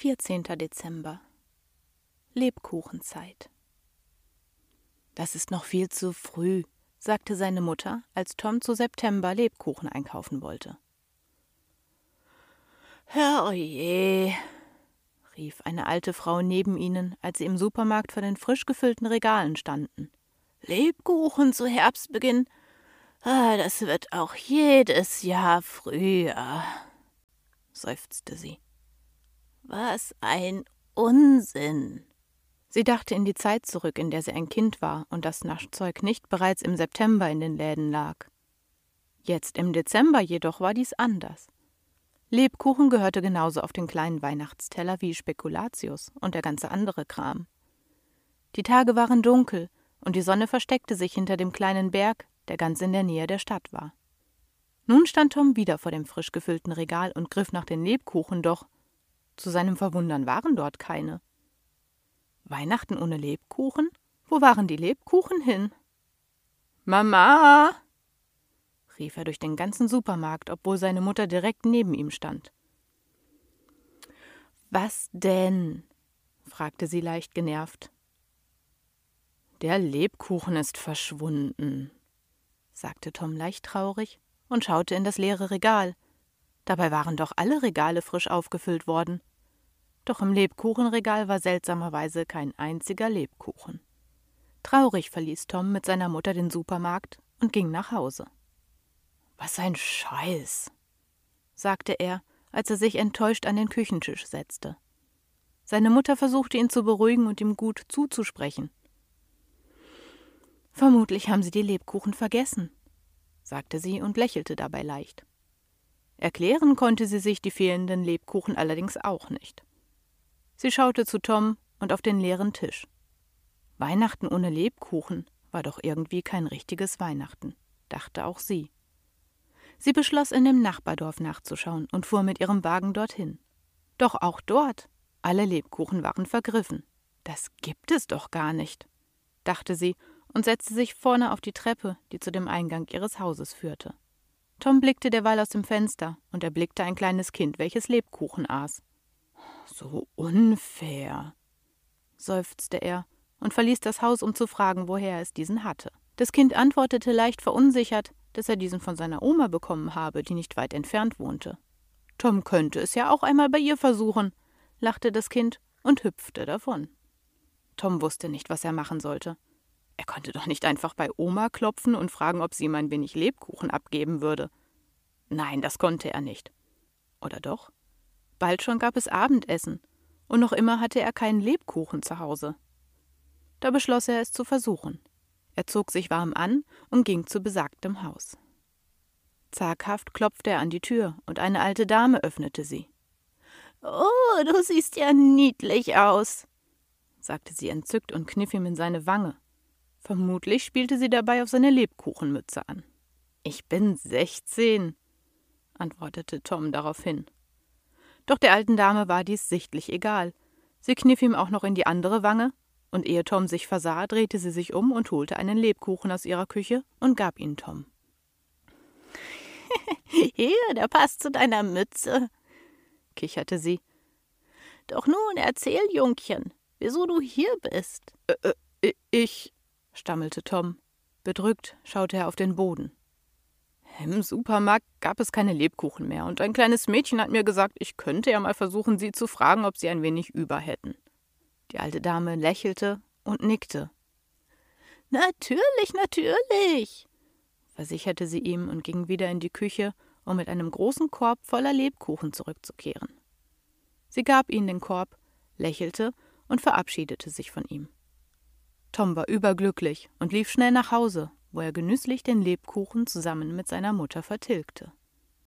14. Dezember. Lebkuchenzeit. Das ist noch viel zu früh, sagte seine Mutter, als Tom zu September Lebkuchen einkaufen wollte. Herrje, rief eine alte Frau neben ihnen, als sie im Supermarkt vor den frisch gefüllten Regalen standen. Lebkuchen zu Herbstbeginn? Ah, das wird auch jedes Jahr früher, seufzte sie. Was ein Unsinn! Sie dachte in die Zeit zurück, in der sie ein Kind war und das Naschzeug nicht bereits im September in den Läden lag. Jetzt im Dezember jedoch war dies anders. Lebkuchen gehörte genauso auf den kleinen Weihnachtsteller wie Spekulatius und der ganze andere Kram. Die Tage waren dunkel und die Sonne versteckte sich hinter dem kleinen Berg, der ganz in der Nähe der Stadt war. Nun stand Tom wieder vor dem frisch gefüllten Regal und griff nach den Lebkuchen, doch zu seinem Verwundern waren dort keine. Weihnachten ohne Lebkuchen? Wo waren die Lebkuchen hin? Mama! Rief er durch den ganzen Supermarkt, obwohl seine Mutter direkt neben ihm stand. Was denn? Fragte sie leicht genervt. Der Lebkuchen ist verschwunden, sagte Tom leicht traurig und schaute in das leere Regal. Dabei waren doch alle Regale frisch aufgefüllt worden. Doch im Lebkuchenregal war seltsamerweise kein einziger Lebkuchen. Traurig verließ Tom mit seiner Mutter den Supermarkt und ging nach Hause. Was ein Scheiß, sagte er, als er sich enttäuscht an den Küchentisch setzte. Seine Mutter versuchte ihn zu beruhigen und ihm gut zuzusprechen. Vermutlich haben sie die Lebkuchen vergessen, sagte sie und lächelte dabei leicht. Erklären konnte sie sich die fehlenden Lebkuchen allerdings auch nicht. Sie schaute zu Tom und auf den leeren Tisch. Weihnachten ohne Lebkuchen war doch irgendwie kein richtiges Weihnachten, dachte auch sie. Sie beschloss, in dem Nachbardorf nachzuschauen und fuhr mit ihrem Wagen dorthin. Doch auch dort, alle Lebkuchen waren vergriffen. Das gibt es doch gar nicht, dachte sie und setzte sich vorne auf die Treppe, die zu dem Eingang ihres Hauses führte. Tom blickte derweil aus dem Fenster und erblickte ein kleines Kind, welches Lebkuchen aß. So unfair, seufzte er und verließ das Haus, um zu fragen, woher es diesen hatte. Das Kind antwortete leicht verunsichert, dass er diesen von seiner Oma bekommen habe, die nicht weit entfernt wohnte. Tom könnte es ja auch einmal bei ihr versuchen, lachte das Kind und hüpfte davon. Tom wusste nicht, was er machen sollte. Er konnte doch nicht einfach bei Oma klopfen und fragen, ob sie ihm ein wenig Lebkuchen abgeben würde. Nein, das konnte er nicht. Oder doch? Bald schon gab es Abendessen und noch immer hatte er keinen Lebkuchen zu Hause. Da beschloss er, es zu versuchen. Er zog sich warm an und ging zu besagtem Haus. Zaghaft klopfte er an die Tür und eine alte Dame öffnete sie. »Oh, du siehst ja niedlich aus«, sagte sie entzückt und kniff ihm in seine Wange. Vermutlich spielte sie dabei auf seine Lebkuchenmütze an. »Ich bin 16«, antwortete Tom daraufhin. Doch der alten Dame war dies sichtlich egal. Sie kniff ihm auch noch in die andere Wange. Und ehe Tom sich versah, drehte sie sich um und holte einen Lebkuchen aus ihrer Küche und gab ihn Tom. »Hier, der passt zu deiner Mütze«, kicherte sie. »Doch nun erzähl, Jungchen, wieso du hier bist.« »Ich«, stammelte Tom. Bedrückt schaute er auf den Boden. »Im Supermarkt gab es keine Lebkuchen mehr und ein kleines Mädchen hat mir gesagt, ich könnte ja mal versuchen, sie zu fragen, ob sie ein wenig über hätten.« Die alte Dame lächelte und nickte. »Natürlich, natürlich«, versicherte sie ihm und ging wieder in die Küche, um mit einem großen Korb voller Lebkuchen zurückzukehren. Sie gab ihm den Korb, lächelte und verabschiedete sich von ihm. Tom war überglücklich und lief schnell nach Hause, wo er genüsslich den Lebkuchen zusammen mit seiner Mutter vertilgte.